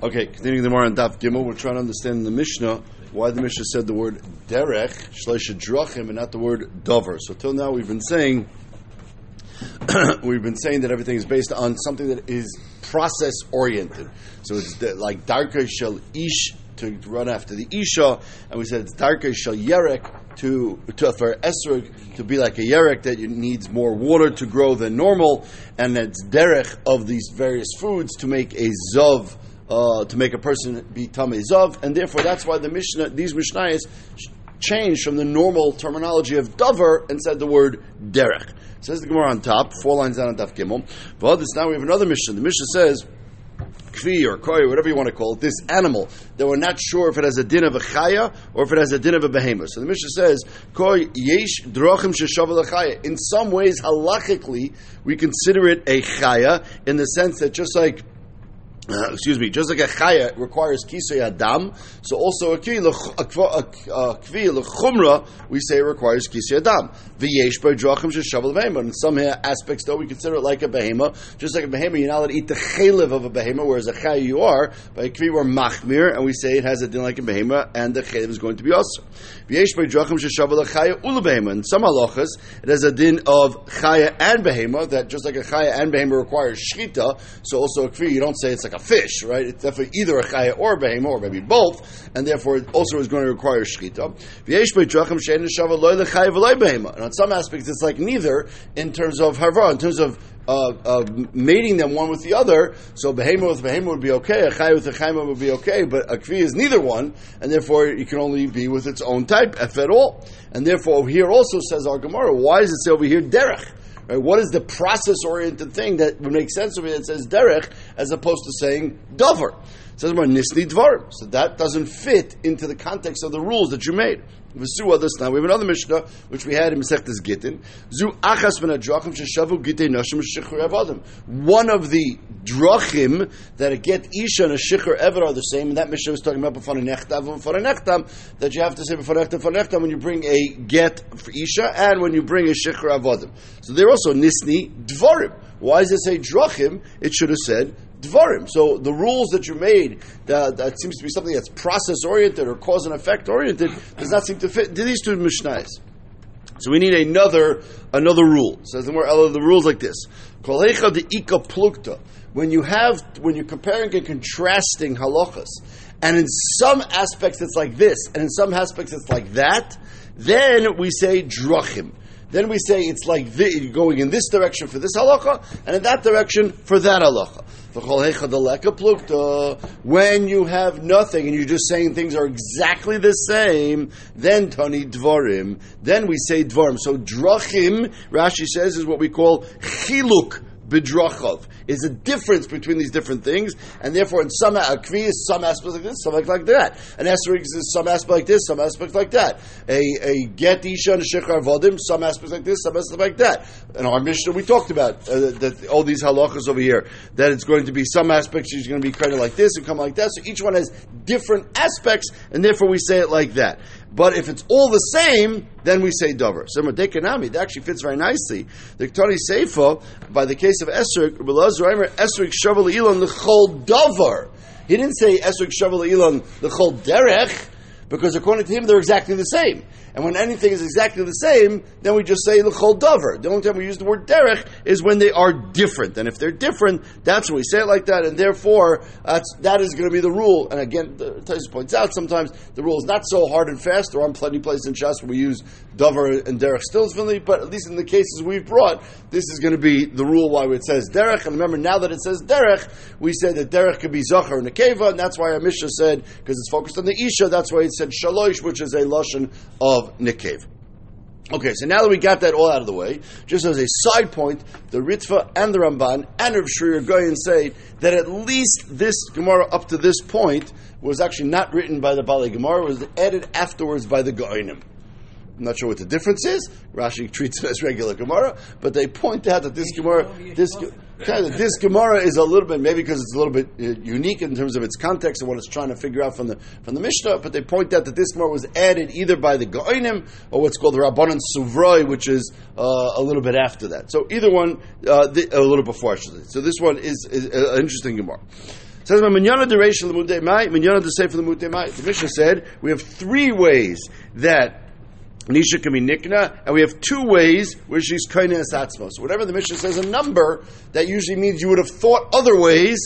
Okay, continuing the Gemara on Daf Gimel, we're trying to understand the Mishnah, why the Mishnah said the word derech, shleisha drachim, and not the word dover. So till now we've been saying that everything is based on something that is process oriented. So it's like darkei shel ish, to run after the isha, and we said it's darkei shel yerek to for esrog to be like a yerek that needs more water to grow than normal, and it's derech of these various foods to make a zov. To make a person be tamei zav, and therefore that's why the Mishnah, these Mishnayos changed from the normal terminology of dover and said the word derech. Says the Gemara on top, 4 lines down on Daf Gimel. Well, this now we have another Mishnah. The Mishnah says, kvi or koi, whatever you want to call it, this animal that we're not sure if it has a din of a chaya or if it has a din of a behemoth. So the Mishnah says, koi yesh drochim sheshava lechaya. In some ways, halachically, we consider it a chaya in the sense that just like a chaya requires kisei adam, so also a kvi l'chumra, we say it requires kisei adam. V'yesh by drachim sheshav l'behema. In some aspects, though, we consider it like a behema. Just like a behema, you're not allowed to eat the chaylev of a behema, whereas a chaya you are. By a kvi, we're machmir, and we say it has a din like a behema, and the chaylev is going to be also. V'yesh by drachim sheshav l'chaya u'l'behema. In some halachas, it has a din of chaya and behema, that just like a chaya and behema requires shchita, so also a kvi, you don't say it's like a fish, right? It's definitely either a chaya or a behema, or maybe both, and therefore it also is going to require shchita. And on some aspects, it's like neither in terms of harva, in terms of mating them one with the other. So behema with behema would be okay, a chaya with a chayma would be okay, but a kvi is neither one, and therefore it can only be with its own type, if at all. And therefore, over here also says our Gemara, why does it say over here derech? Right, what is the process-oriented thing that would make sense of it that says derech as opposed to saying dover? It says nisni dvar. So that doesn't fit into the context of the rules that you made. V'suah this now. We have another Mishnah which we had in Masechtas Gittin. Zu achas min hadrachim sheshavu gitei nashim shechur evadim. One of the drachim that a get isha and a shichur evad are the same, and that Mishnah was talking about before nechtam, that you have to say before nechtam when you bring a get for isha and when you bring a shichur evadim. So they're also nisni dvarim. Why does it say drachim? It should have said dvarim. So the rules that you made, that seems to be something that's process-oriented or cause and effect-oriented, does not seem to fit these two Mishnahs. So we need another rule. So the rules like this. Kol heicha de'ika plukta. When you're comparing and contrasting halachas, and in some aspects it's like this, and in some aspects it's like that, then we say drachim. Then we say it's like you're going in this direction for this halacha, and in that direction for that halacha. When you have nothing and you're just saying things are exactly the same, then tani dvarim. Then we say dvarim. So drachim, Rashi says, is what we call chiluk b'drachav. Is a difference between these different things, and therefore in some akvi is some aspects like this, some like that. An esrig is some aspect like this, some aspect like that. A get isha and a shechar vodim, some aspects like this, some aspects like that. In our Mishnah, we talked about that all these halachas over here, that it's going to be some aspects is going to be credited like this and come like that. So each one has different aspects, and therefore we say it like that. But if it's all the same, then we say dover. So that actually fits very nicely. The Ketani Seifa, by the case of esrig, Esrik Shavel Elon Lechol Dover. He didn't say Esrik Shavel Elon Lechol Derech, because according to him they're exactly the same. And when anything is exactly the same, then we just say Lechol Dover. The only time we use the word derech is when they are different. And if they're different, that's when we say it like that, and therefore that is going to be the rule. And again, Taisus points out sometimes the rule is not so hard and fast. There are plenty of places in Shas where we use dover and derech still differently, but at least in the cases we've brought, this is going to be the rule why it says derech. And remember, now that it says derech, we say that derech could be zachar and a keva, and that's why our Mishnah said, because it's focused on the isha, that's why it said shalosh, which is a lashon of Nikev. Okay, so now that we got that all out of the way, just as a side point, the Ritva and the Ramban and Rav Shri are going to say that at least this Gemara up to this point was actually not written by the Bali Gemara, it was added afterwards by the Goyim. I'm not sure what the difference is. Rashi treats it as regular Gemara, but they point out that this Gemara is a little bit, maybe because it's a little bit unique in terms of its context and what it's trying to figure out from the Mishnah, but they point out that this Gemara was added either by the Goyim or what's called the Rabbanan Suvroi, which is a little bit after that. So either one, a little before, I should say. So this one is an interesting Gemara. says, the Mishnah said we have 3 ways that Nisha can be Nikna, and we have 2 ways where she's Kaina Asatzma. So whatever the Mishnah says, a number, that usually means you would have thought other ways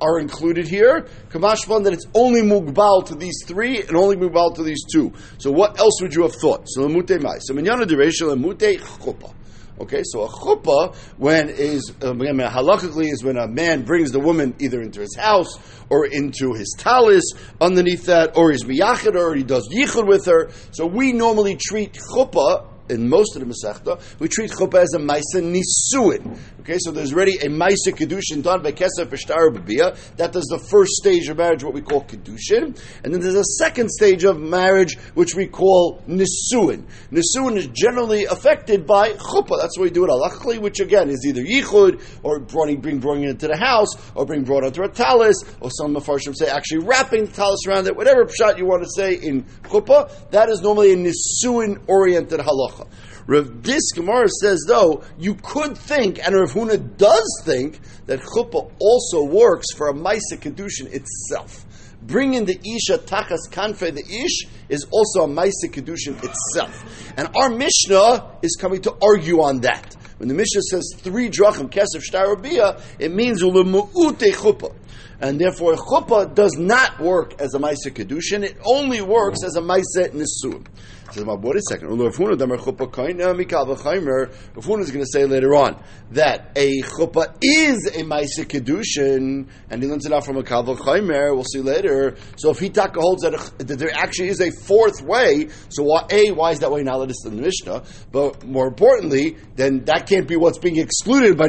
are included here. Kamashman, that it's only Mugbal to these 3 and only Mugbal to these 2. So what else would you have thought? So Lamute Mai. So Minyana Dereshel Lamute Chuppah. Okay, so a chuppah, halachically, is when a man brings the woman either into his house or into his talis underneath that, or he's miyachid, or he does yichud with her. So we normally treat chuppah, in most of the Masechta, we treat chuppah as a maisa nisuin. Okay, so there's already a maisa kedushin done by kesef v'shtar b'bia. That is the first stage of marriage, what we call kedushin, and then there's a second stage of marriage which we call nisuin. Nisuin is generally affected by chuppah. That's why we do it halachically, which again is either yichud or bringing it into the house, or being brought onto a talis, or some mefarshim say actually wrapping the talis around it. Whatever pshat you want to say in chuppah, that is normally a nisuin oriented halacha. Rav Dis Gemara says, though, you could think, and Rav Huna does think, that chuppah also works for a maisa kedushin itself. Bringing the isha tachas kanfei the ish is also a maisa kedushin itself. And our Mishnah is coming to argue on that. When the Mishnah says 3 drachim kesef shtar bia, it means ulemu'ute chuppah. And therefore, chuppah does not work as a maisa kedushin. It only works as a maisa nisuin. Says, well, wait a second. Rav Huna is going to say later on that a chuppah is a maisa kedushin, and he learns it out from a kaval chaimer. We'll see later. So if Hitaka holds that there actually is a 4th way, so why is that way not listed in the Mishnah? But more importantly, then that can't be what's being excluded by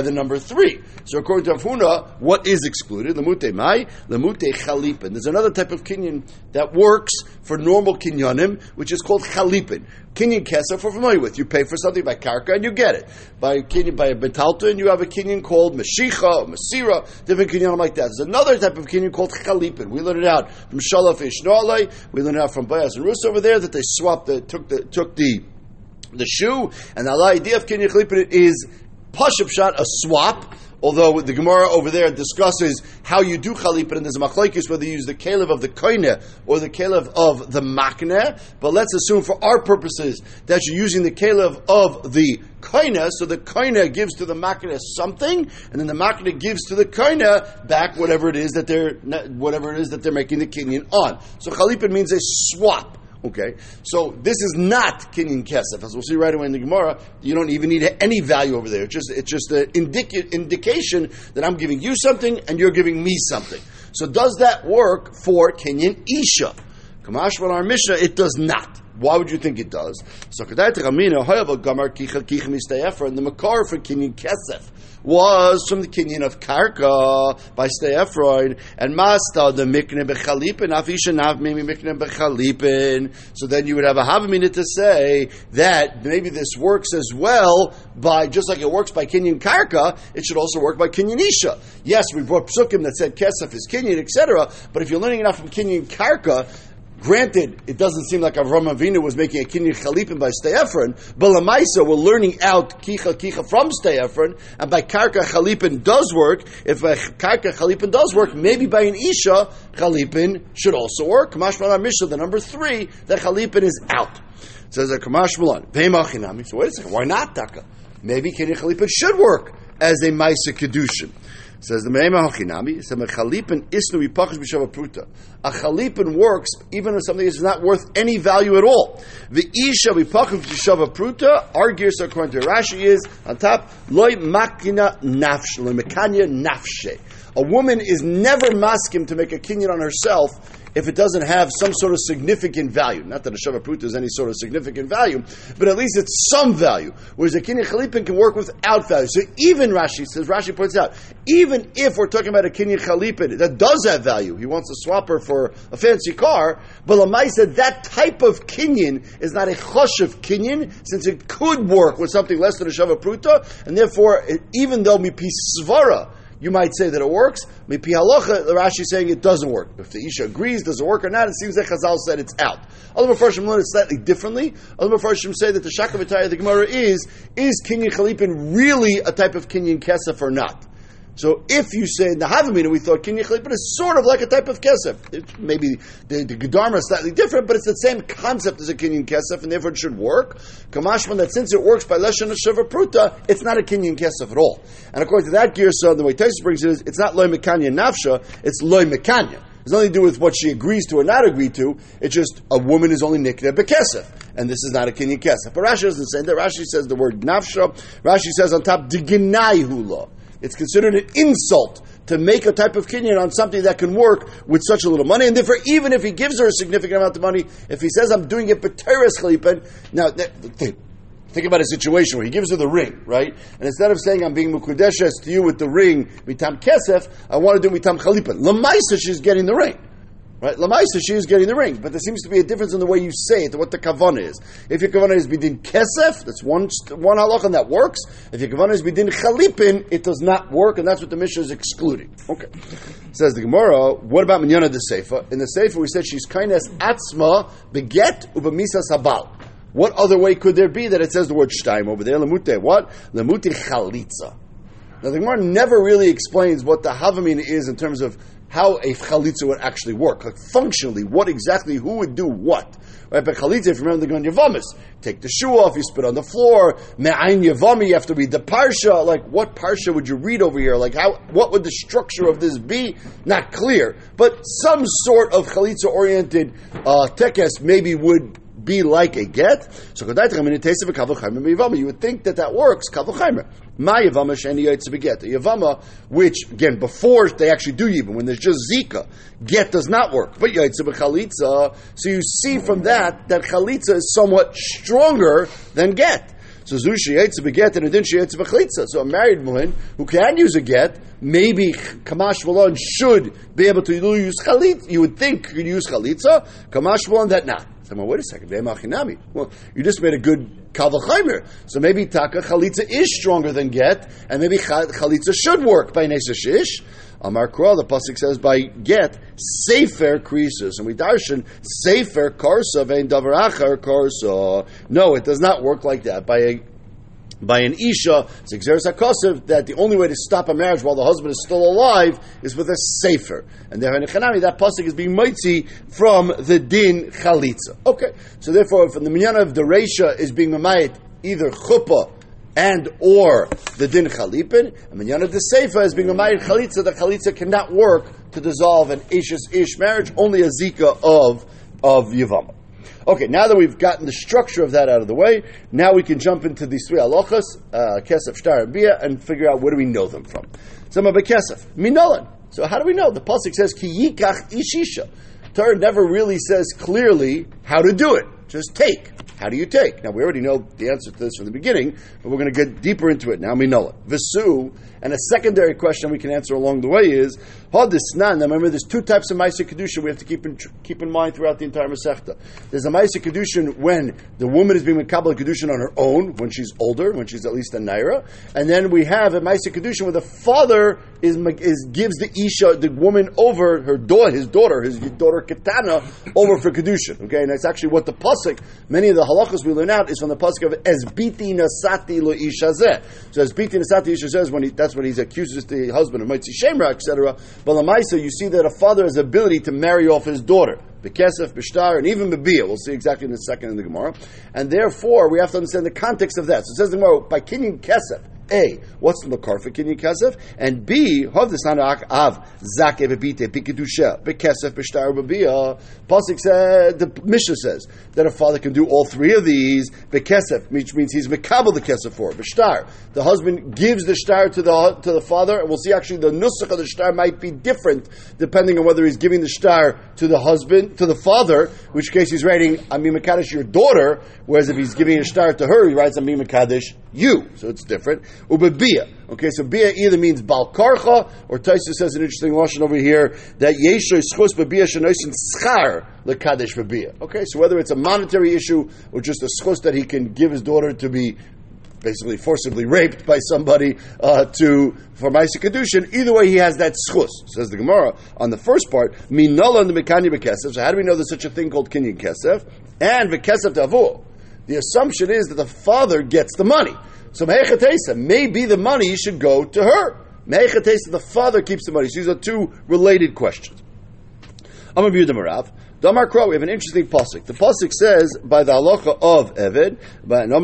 the number 3. So according to Rav Huna, what is excluded? Lamute mai, lamute chalipin. There's another type of kinyan that works for normal kinyanim, which is called chalipin. Kinyan kesef we're familiar with. You pay for something by karka and you get it. By a betalton, you have a kinyan called meshicha or mesira, different kinyanim like that. There's another type of kinyan called chalipin. We learned it out from Shalaf Ishnalei. We learned it out from Bayaz and Rus over there that they swapped took the shoe, and the idea of kinyan chalipin is pashup shot a swap. Although the Gemara over there discusses how you do chalipin, and there's a machlokes whether you use the kelev of the koine or the kelev of the makneh. But let's assume for our purposes that you're using the kelev of the koine, so the koine gives to the makneh something, and then the makneh gives to the koine back whatever it is that they're making the kinyan on. So chalipin means a swap. Okay, so this is not kinyan kesef, as we'll see right away in the Gemara. You don't even need any value over there. It's just an indication that I'm giving you something and you're giving me something. So does that work for kinyan isha? Kamashman our Mishnah, it does not. Why would you think it does? So kedai t'chamina hoyev gamar kichakich mistayefer, and the makar for kinyan kesef was from the kinyan of karka by Steyefron, and masta the mikne bechalipin afisha nav mimi mikne bechalipin. So then you would have a havamina to say that maybe this works as well by, just like it works by kinyan karka, it should also work by kinyan isha. Yes, we brought psukim that said kesef is kinyan, etc. But if you're learning enough from kinyan karka, granted, it doesn't seem like Avraham Avinu was making a kinyan chalipin by Steyefron, but Lamaisa, we're learning out kicha from Steyefron, and by karka chalipin does work. If by karka chalipin does work, maybe by an isha, chalipin should also work. Mashmalan Mishnah, the number 3, that chalipin is out. It says that Kamashmalan, Veimachinami. So wait a second, why not Taka? Maybe kinyan chalipin should work as a maisa kedushin. Says the Meimah Hachinami, says a chalipin isnu yipachish b'shav pruta. A chalipin works even if something is not worth any value at all. The isha yipachish b'shav pruta, our gears according to Rashi is on top loy makina nafsh lemekanya nafshe. A woman is never maskim to make a kinyan on herself if it doesn't have some sort of significant value. Not that a Shavah Pruta is any sort of significant value, but at least it's some value. Whereas a kinyan chalipin can work without value. So even Rashi says, Rashi points out, even if we're talking about a kinyan chalipin that does have value, he wants to swap her for a fancy car, but Lamai said that type of kinyan is not a choshev kinyan, since it could work with something less than a Shavah Pruta, and therefore, even though mipi svara, you might say that it works. Mipi halacha, the Rashi is saying it doesn't work. If the isha agrees, does it work or not? It seems that Chazal said it's out. Other Mefarshim learn it slightly differently. Other Mefarshim say that the shakavataya of the Gemara is kinyan chalipin really a type of kinyan kesef or not? So if you say in the Havamina, we thought Kinyan Chalik, but it's sort of like a type of Kesef. It's maybe the Gedarma is slightly different, but it's the same concept as a Kinyan Kesef, and therefore it should work. Kamashman, that since it works by Leshon HaSheva Pruta, it's not a Kinyan Kesef at all. And according to that gear, so the way Taisus brings it is, it's not Loy Mekanya Nafsha, it's Loy Mekanya. It's nothing to do with what she agrees to or not agree to. It's just a woman is only nikneh b'kesef, and this is not a kinyan kesef. But Rashi doesn't say that. Rashi says the word nafsha. Rashi says on top diginai hula. It's considered an insult to make a type of kinyan on something that can work with such a little money. And therefore, even if he gives her a significant amount of money, if he says I'm doing it b'teres chalipen, now think about a situation where he gives her the ring, right? And instead of saying, I'm being mukudeshes to you with the ring, mitam kesef, I want to do mitam chalipan. Lamaisa, she's getting the ring. Right? Lamaisa, she is getting the ring. But there seems to be a difference in the way you say it, what the kavanah is. If your kavanah is bidin kesef, that's one halach and that works. If your kavanah is bidin chalipin, it does not work, and that's what the Mishnah is excluding. Okay. Says the Gemara, what about minyana de seifa? In the seifa, we said she's kainas atzma beget ubamisa sabal. What other way could there be that it says the word shtaim over there? Lemute what? Lemute chalitza. Now the Gemara never really explains what the havamina is in terms of how a chalitza would actually work. Like functionally, what exactly, who would do what. Right? But chalitza, if you remember the Gemara Yavamis, take the shoe off, you spit on the floor, me'ayin yavami, you have to read the parsha. Like what parsha would you read over here? Like how? What would the structure of this be? Not clear. But some sort of chalitza-oriented tekes maybe would be like a get. So you would think that works. My Yavama sheni yotze beget. The Yavama, which again before they actually do Yibum, when there's just Zika, get does not work. But yotze bechalitza. So you see from that chalitza is somewhat stronger than get. So zu she yotze beget and adin she yotze bechalitza. So a married woman who can use a get, maybe Kamash Malon should be able to use chalitza. You would think you could use chalitza. Kamash Malon that not. Well, wait a second. Well, you just made a good kavachaymer. So maybe taka chalitza is stronger than get, and maybe chalitza should work by nesa shish. Amar Kral, the pasuk says by get sefer krisus, and we darshan sefer karsa vein davar achar karsa. No, it does not work like that. By an isha, it's exeris hakosev that the only way to stop a marriage while the husband is still alive is with a sefer. And therefore, that pasuk is being mitzi from the din chalitza. Okay, so therefore, from the minyana of the reisha is being mamayit either chuppah and or the din chalipin, and minyana of the sefer is being mamayit chalitza. The chalitza cannot work to dissolve an ish marriage, only a zika of yivama. Okay, now that we've gotten the structure of that out of the way, now we can jump into these three halachas, kesef, shtar, and bia, and figure out where do we know them from. So, kesef, minolan. So, how do we know? The pasuk says ki yikach ishisha. Torah never really says clearly how to do it. Just take. How do you take? Now, we already know the answer to this from the beginning, but we're going to get deeper into it now. Minolan, visu, and a secondary question we can answer along the way is hadisnan. Now, remember, there's two types of ma'aser kedushin we have to keep in mind throughout the entire Masechta. There's a ma'aser kedushin when the woman is being mekabel kedushin on her own when she's older, when she's at least a naira, and then we have a ma'aser kedushin where the father is gives the isha, the woman, over his daughter Ketana over for kedushin. Okay, and that's actually what the pasuk, many of the halachas we learn out is from the pasuk of esbiti nasati lo isha zeh. So esbiti nasati isha zeh is when that's when he accuses the husband of mitzi shemra, etc. But lamaisa, you see that a father has the ability to marry off his daughter. B'kesef, b'shtar, and even b'biyah. We'll see exactly in a second in the Gemara. And therefore, we have to understand the context of that. So it says the Gemara, by kinyan kesef, A, what's the makar for kinyan kesef? And B, hav desanach av zakeh b'bite b'kedusha b'kesef, b'shtar, b'biyah. Pasuk said, the Mishnah says, that a father can do all three of these. B'kesef, which means he's mekabel the kesef for. B'shtar, the husband gives the shtar to the father, and we'll see actually the nusach of the shtar might be different depending on whether he's giving the shtar to the husband, to the father, in which case he's writing Ami Mekadesh your daughter, whereas if he's giving a shtar to her, he writes Ami Mekadesh you. So it's different. Ubebiyah. Okay, so biyah either means bal karcha, or Taisus says an interesting lashon over here that yesho schus bebiyah shenosin schar lekadesh bebiyah. Okay, so whether it's a monetary issue or just a schus that he can give his daughter to be basically forcibly raped by somebody for ma'aser kedushin. Either way, he has that schus. Says the Gemara on the first part, minola and the mekanya b'kesef. So how do we know there's such a thing called kinyan kesef and v'kesef d'avul? The assumption is that the father gets the money. So maybe the money should go to her. Me'echates, the father keeps the money. So these are two related questions. I'm a B'yudim Rav. Damar Krov, we have an interesting pasuk. The pasuk says, by the halacha of Eved, by Amar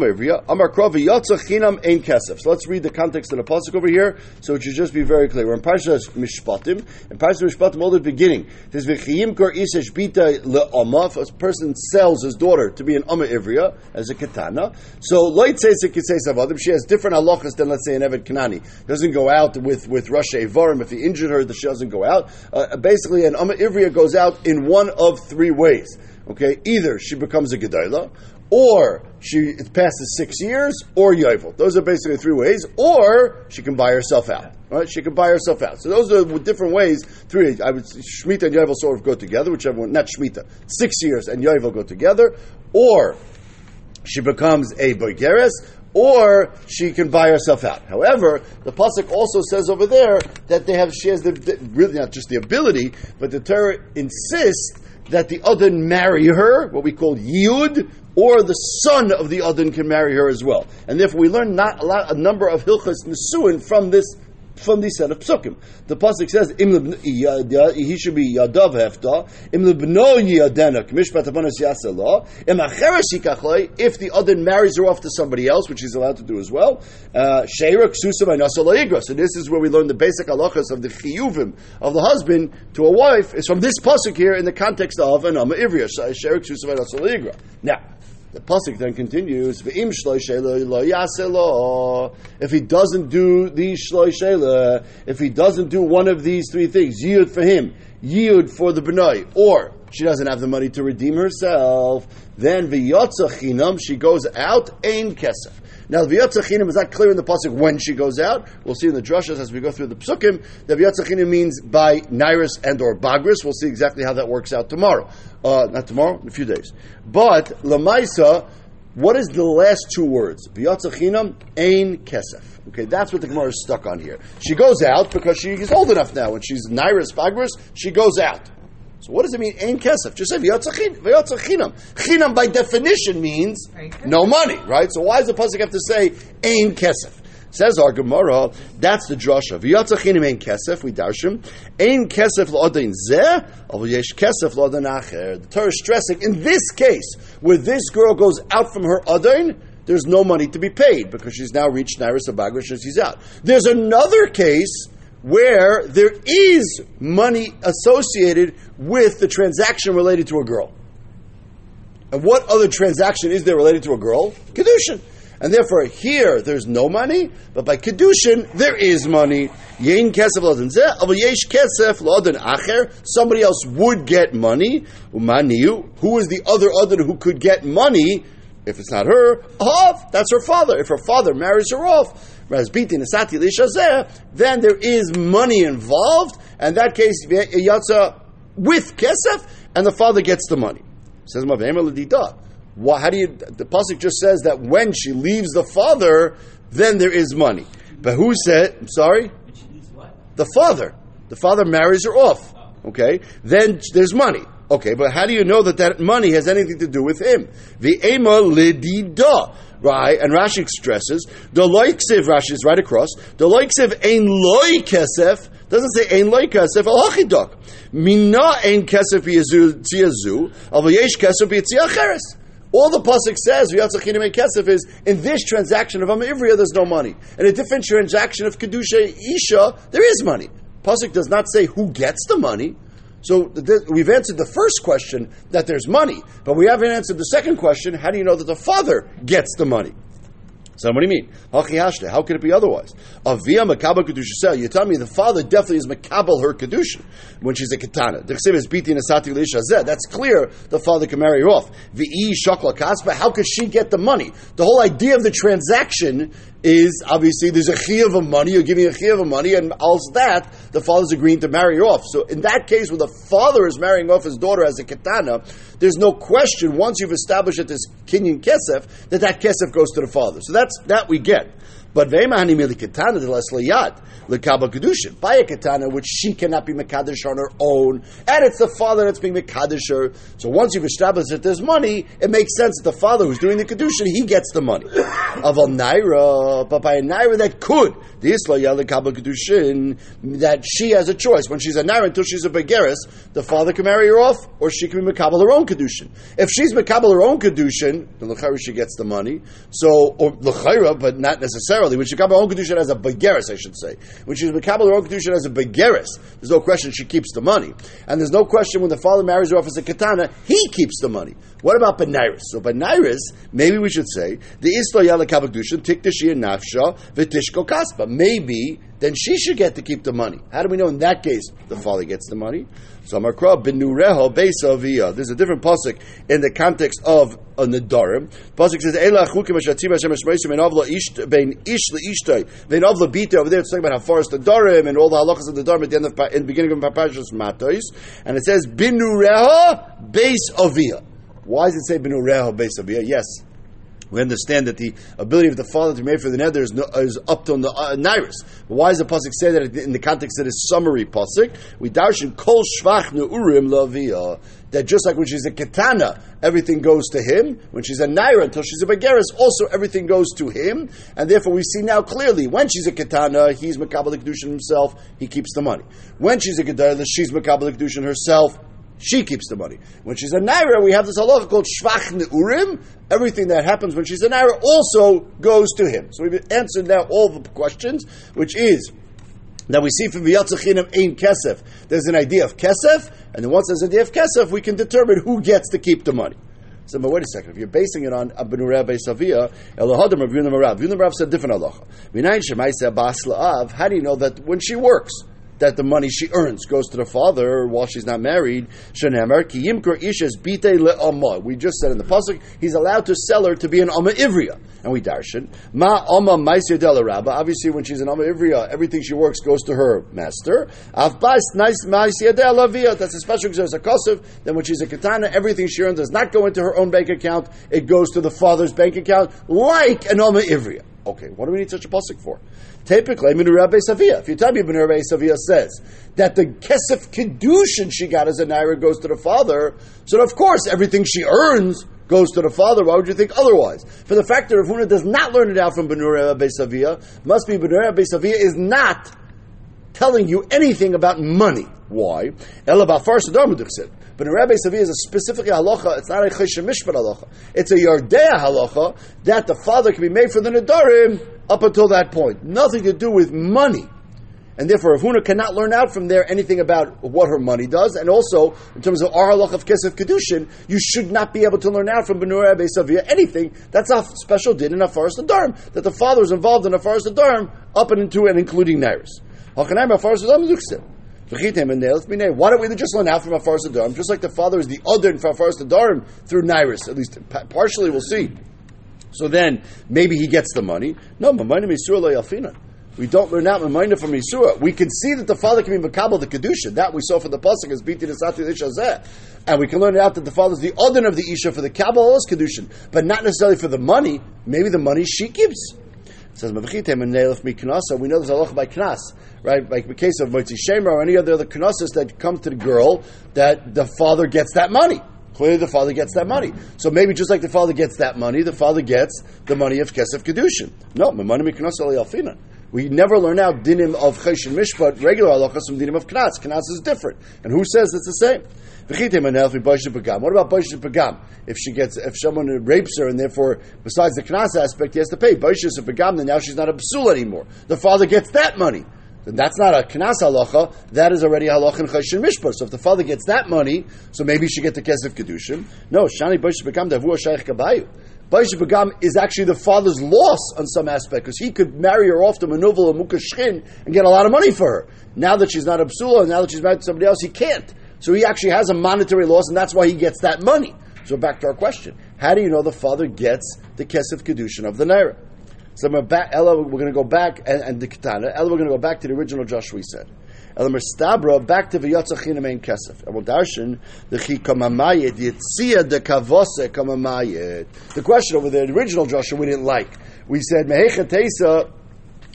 Krov, Yatsa Chinam Ein Kesef. So let's read the context of the pasuk over here, so it should just be very clear. We're in Parshas Mishpatim, all the beginning. This V'chiyim Kor Isesh Bita Le'amaf, a person sells his daughter to be an Amar Ivriya, as a Katana. So, Loit Seisek Yiseis Avadim, she has different halachas than, let's say, an Eved Kanani. Doesn't go out with Rosh Evarim. If he injured her, she doesn't go out. Basically, an Amar Ivriya goes out in one of three ways. Okay, either she becomes a Gedola, or she passes 6 years, or Yovel. Those are basically three ways. Or she can buy herself out. Right? She can buy herself out. So those are different ways. Three. I would Shemitah and Yovel sort of go together. Whichever one, not Shemitah. 6 years and Yovel go together. Or she becomes a Boigeres, or she can buy herself out. However, the pasuk also says over there that she has the really not just the ability, but the Torah insists that the Adon marry her, what we call Yud, or the son of the Adon can marry her as well. And therefore we learn a number of Hilchas Nesuin from this set of Psukim. The pasuk says, he should be Yadav Hefta, Im Libno Yadenak, Mishpat Avanos Yaselah, Im Acheres Yikachlei, if the Adon marries her off to somebody else, which he's allowed to do as well, Sheirah Ksusa V'Nasa Lo Yigra. So this is where we learn the basic halachas of the Chiyuvim of the husband to a wife, is from this pasuk here in the context of an Amar Ivriya, Sheirah Ksusa V'Nasa Lo Yigra. Now, the pasuk then continues, V'im shloishele lo yaselah. If he doesn't do these shloishele, if he doesn't do one of these three things, yud for him, yud for the benai, or she doesn't have the money to redeem herself, then v'yotza chinam, she goes out, ein kesef. Now, the v'yotza chinam is not clear in the pasuk when she goes out. We'll see in the drushas as we go through the psukim. The v'yotza chinam means by nairis and or bagris. We'll see exactly how that works out tomorrow. Not tomorrow, in a few days. But lamaisa, what is the last two words? V'yotza chinam ein kesef. Okay, that's what the Gemara is stuck on here. She goes out because she is old enough now. When she's nairis bagris, she goes out. So what does it mean, ein kesef? Just say, v'yotza chinam. Chinam, by definition, means no money, right? So why does the pasuk have to say, ein kesef? Says our Gemara, that's the drasha. V'yotza chinam ein kesef, we darshim. Ein kesef l'odin zeh, or yesh kesef l'odin acher. The Torah is stressing, in this case, where this girl goes out from her odin, there's no money to be paid, because she's now reached nairis abagrish and she's out. There's another case where there is money associated with the transaction related to a girl. And what other transaction is there related to a girl? Kedushin. And therefore here there's no money, but by Kedushin there is money. Yein kesef l'odin zeh, aval yesh kesef l'odin acher. Somebody else would get money. Umaniu, who is the other who could get money? If it's not her, off, that's her father. If her father marries her off, then there is money involved. And in that case, yatsa with kesef, and the father gets the money. Says how do you? The pasuk just says that when she leaves the father, then there is money. But who said? I'm sorry. She leaves what? The father. The father marries her off. Okay, then there's money. Okay, but how do you know that money has anything to do with him? V'ema lidida, right? And Rashi stresses the loiksiv. Rashi is right across the loiksiv ein loy kesef. Doesn't say ein loy kesef al hachidok. Mina ein kesef tiazu al v'yesh kesef tiacheres. All the pasuk says v'yatsa chinam ein kesef is in this transaction of Amar Ivriya there's no money. In a different transaction of kedusha isha there is money. Pasuk does not say who gets the money. So we've answered the first question, that there's money. But we haven't answered the second question, how do you know that the father gets the money? So what do you mean? How could it be otherwise? Avia makabel kedusha. You tell me the father definitely is makabel her kedusha when she's a katana. That's clear. The father can marry her off. V'i shakla kasba. How could she get the money? The whole idea of the transaction is obviously there's a chiyuv of money. You're giving a chiyuv of money, and also that the father's agreeing to marry her off. So in that case, when the father is marrying off his daughter as a katana, there's no question once you've established that there's kinyan kesef that kesef goes to the father. So that we get. But ve'imahani mili katana de les liyad lekabel kedushin. By a katana which she cannot be mekadesh on her own, and it's the father that's being mekadesh her. So once you've established that there's money, it makes sense that the father who's doing the kedushin, he gets the money. Of a naira, but by a naira that could the isla yad lekabel kedushin, that she has a choice when she's a naira until she's a begeris, the father can marry her off, or she can be mekabel her own kedushin. If she's mekabel her own kedushin, then l'chayra she gets the money. So or l'chayra, but not necessarily. When she mekabel her own kedushin as a begeris, I should say. When she's mekabel her own kedushin as a begeris, there's no question she keeps the money, and there's no question when the father marries her off as a katana, he keeps the money. What about benairis? So benairis, maybe we should say the isla yad lekabel kedushin tikdashi and nafsha v'tishko kaspa. Maybe then she should get to keep the money. How do we know in that case the father gets the money? So Markra binureho beisa via. There's a different pasuk in the context of a nedarim. Pasuk says Eila chukim ashatzim Hashem eshmeisim and avla ish ben ish leishtay ben avla bita. Over there it's talking about how far is the darim and all the halachas of the darim at the end of in the beginning of Parashas Matos, and it says binureho beisa via. Why does it say binureho beisa via? Yes. We understand that the ability of the father to be made for the nether is up to the nairus. But why does the pasuk say that in the context of this summary pasuk? We darshan kol shvach neurim lavia. That just like when she's a katana, everything goes to him. When she's a naira, until she's a begeris, also everything goes to him. And therefore we see now clearly, when she's a katana, he's mekabel kedushin himself, he keeps the money. When she's a gedala, she's mekabel kedushin herself, she keeps the money. When she's a naira, we have this halacha called shvach neurim. Everything that happens when she's a naira also goes to him. So we've answered now all the questions, which is that we see from v'yatzachinam ein kesef. There's an idea of kesef, and then once there's an idea of kesef, we can determine who gets to keep the money. So, but wait a second. If you're basing it on Abinureh Beisavia, Elohadam of Yunam Rav said different halacha. Minayin shemaisa baslaav. How do you know that when she works, that the money she earns goes to the father while she's not married? Shenemer ki yimkor ishes bite le'ama. We just said in the pasuk he's allowed to sell her to be an ama ivria, and we darshan ma ama ma'aseh dela rabba. Obviously, when she's an ama ivria, everything she works goes to her master. Avbas nice ma'aseh dela via. That's a special because a kosov. Then when she's a katana, everything she earns does not go into her own bank account; it goes to the father's bank account, like an ama ivria. Okay, what do we need such a pasuk for? Typically, Binurah Beisavia. If you tell me Binurah Beisavia says that the kesef kedushin she got as a naira goes to the father, so of course everything she earns goes to the father. Why would you think otherwise? For the fact that Rav Huna does not learn it out from Binurah Beisavia, must be Binurah Beisavia is not telling you anything about money. Why? Ela b'afar sedar medukset. But in Rabbi Savi is a specific halacha. It's not a Chesha Mishpat halacha. It's a Yardea halacha that the father can be made for the nedarim up until that point. Nothing to do with money. And therefore, Rav Huna cannot learn out from there anything about what her money does. And also, in terms of our halacha of Kesef Kedushin, you should not be able to learn out from Binurah Beisavia anything. That's a special din in Afaras Nedarim, that the father is involved in Afaras Nedarim up and into and including Nairis. Hachanayim Afaras Nedarim Zuksim. Why don't we just learn out from Afaras Nedarim? Just like the father is the other in Afaras Nedarim through Nairis, at least partially, we'll see. So then, maybe he gets the money. No, Mamayna Misura lo yalfina. We don't learn out Mamayna from Misura. We can see that the father can be Makabal the Kedusha. That we saw from the pasuk as Biti Nesati Lishazeh. And we can learn out that the father is the other of the Isha for the Kabbalah's Kedushin, but not necessarily for the money. Maybe the money she keeps. It says, we know there's halacha by knas, right? Like the case of Motzi Shemer or any other knasses that come to the girl, that the father gets that money. Clearly the father gets that money. So maybe just like the father gets that money, the father gets the money of Kesef Kedushin. No, Mamonah Miknas Alei Alfina. We never learn out dinim of Chesh and Mishpat, regular halachas from dinim of knas. Knas is different. And who says it's the same? What about Baisha Pagam? If someone rapes her and therefore, besides the Knas aspect, he has to pay. Baisha Pagam, then now she's not a Psul anymore. The father gets that money. Then that's not a Knas halacha. That is already halacha in Chesed Mishpat. So if the father gets that money, so maybe she gets the Kesef Kedushim. No, Shani Baisha Pagam Davua Shaykh Kabayu. Baisha Pagam is actually the father's loss on some aspect, because he could marry her off to Manuvel or Mukashkin and get a lot of money for her. Now that she's not a Psula, and now that she's married to somebody else, he can't. So he actually has a monetary loss, and that's why he gets that money. So back to our question. How do you know the father gets the Kesef Kedushin of the Naira? So we're going to go back, and the Ketana. Ella, we're going to go back to the original Josh we said. Ella Merstabra, back to V'yatzachinam ein Kesef. And we'll darshan, V'chi kamamayet, Yitzia de Kavose kamamayet. The question over there, the original Joshua, we didn't like. We said, Mehecha Teisa,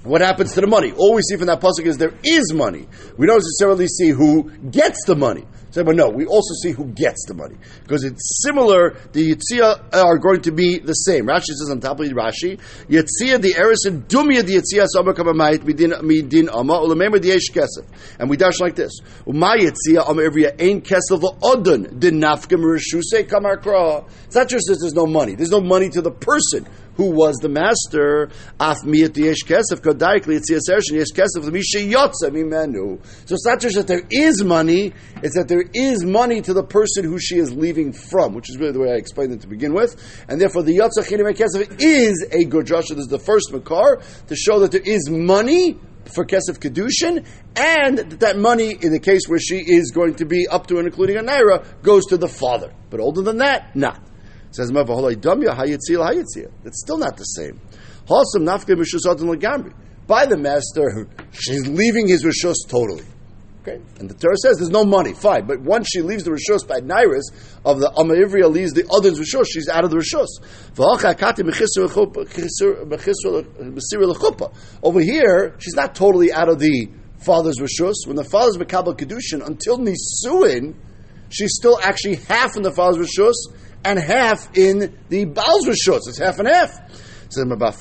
what happens to the money. All we see from that pasuk is there is money. We don't necessarily see who gets the money. So, but no, we also see who gets the money. Because it's similar, the Yitzia are going to be the same. Rashi says on top of Rashi, Yitzia, the Erisin, Dumia, the Yitzia, Sama Kamamayit, Midin Ama, Ulamemar, the Eish Kesef. And we dash like this. Uma Yitzia, Ama Evriya, Ein Kesef, Odun, Dinafkim, Rishuse, Kamar Kra. It's not just that there's no money. There's no money to the person who was the master. So it's not just that there is money, it's that there is money to the person who she is leaving from, which is really the way I explained it to begin with. And therefore the Yotza Chinimei Kesef is a good drasha. This is the first Makar to show that there is money for Kesef Kedushin, and that money, in the case where she is going to be up to and including a Naira, goes to the father. But older than that, not. Says it's still not the same. By the master, she's leaving his rishus totally. Okay, and the Torah says there's no money. Fine, but once she leaves the rishus by nairis of the Amavriya leaves the other's rishus, she's out of the rishus. Over here, she's not totally out of the father's rishus. When the father's mekabel kedushin until nisuin, she's still actually half in the father's rishus and half in the Baal's Rishos. It's half and half. No,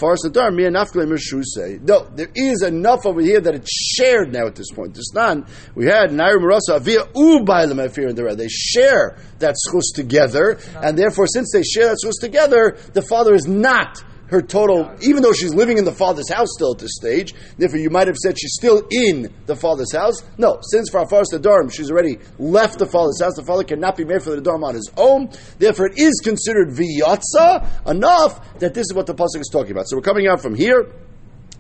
there is enough over here that it's shared now at this point. This none, we had Nair Marasa Avia Ubailem Afir in the Ra. They share that schus together, and therefore, since they share that schus together, the father is not her total, even though she's living in the father's house still at this stage, therefore you might have said she's still in the father's house. No, since for Afaras Nedarim, she's already left the father's house, the father cannot be made for the Nedarim on his own, therefore it is considered V'yatza, enough that this is what the pasuk is talking about. So we're coming out from here,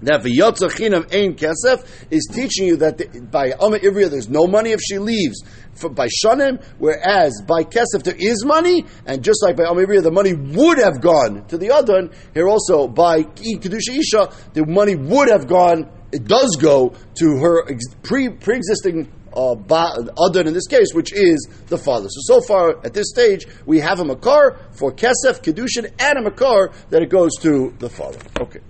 that V'yatza Chinam Ein Kesef is teaching you that by Amma Ivriya there's no money if she leaves by Shanim, whereas by Kesef there is money, and just like by Amma Ivriya the money would have gone to the Adon, here also by Kedusha Isha the money would have gone, it does go to her pre-existing Adon in this case, which is the father. So far at this stage we have a Makar for Kesef, Kedushin, and a Makar that it goes to the father. Okay.